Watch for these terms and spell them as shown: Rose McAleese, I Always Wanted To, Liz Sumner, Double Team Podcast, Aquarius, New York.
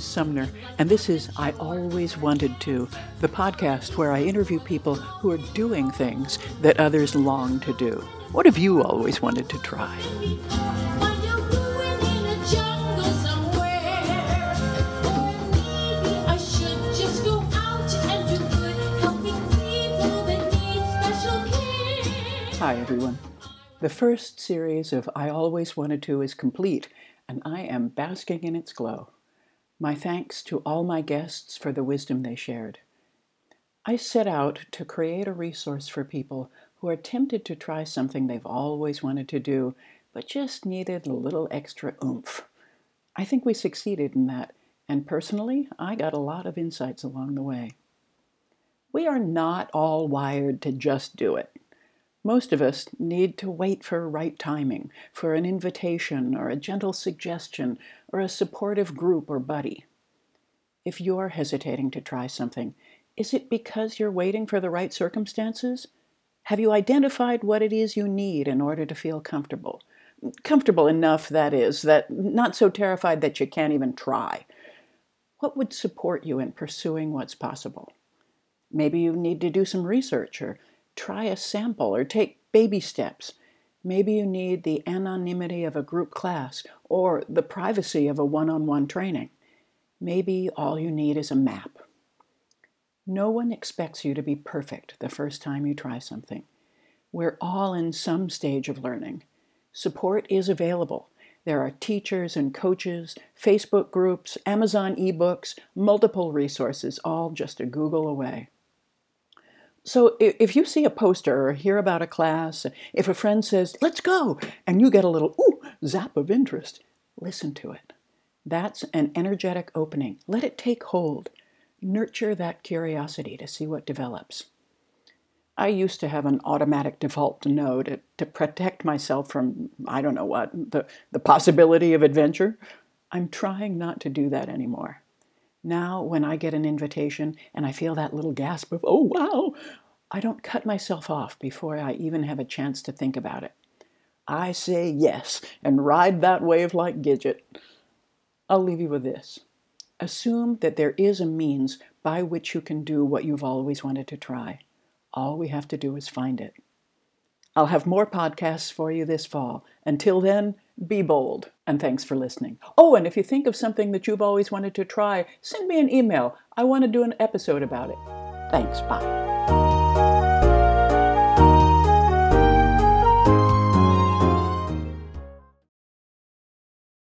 Liz Sumner, and this is I Always Wanted To, the podcast where I interview people who are doing things that others long to do. What have you always wanted to try? Hi, everyone. The first series of I Always Wanted To is complete, and I am basking in its glow. My thanks to all my guests for the wisdom they shared. I set out to create a resource for people who are tempted to try something they've always wanted to do, but just needed a little extra oomph. I think we succeeded in that, and personally, I got a lot of insights along the way. We are not all wired to just do it. Most of us need to wait for right timing, for an invitation or a gentle suggestion or a supportive group or buddy. If you're hesitating to try something, is it because you're waiting for the right circumstances? Have you identified what it is you need in order to feel comfortable? Comfortable enough, that is, that not so terrified that you can't even try. What would support you in pursuing what's possible? Maybe you need to do some research or try a sample or take baby steps. Maybe you need the anonymity of a group class or the privacy of a one-on-one training. Maybe all you need is a map. No one expects you to be perfect the first time you try something. We're all in some stage of learning. Support is available. There are teachers and coaches, Facebook groups, Amazon ebooks, multiple resources, all just a Google away. So if you see a poster or hear about a class, if a friend says, let's go, and you get a little, ooh, zap of interest, listen to it. That's an energetic opening. Let it take hold. Nurture that curiosity to see what develops. I used to have an automatic default no to protect myself from, I don't know what, the possibility of adventure. I'm trying not to do that anymore. Now, when I get an invitation and I feel that little gasp of, oh, wow, I don't cut myself off before I even have a chance to think about it. I say yes and ride that wave like Gidget. I'll leave you with this. Assume that there is a means by which you can do what you've always wanted to try. All we have to do is find it. I'll have more podcasts for you this fall. Until then, be bold, and thanks for listening. Oh, and if you think of something that you've always wanted to try, send me an email. I want to do an episode about it. Thanks. Bye.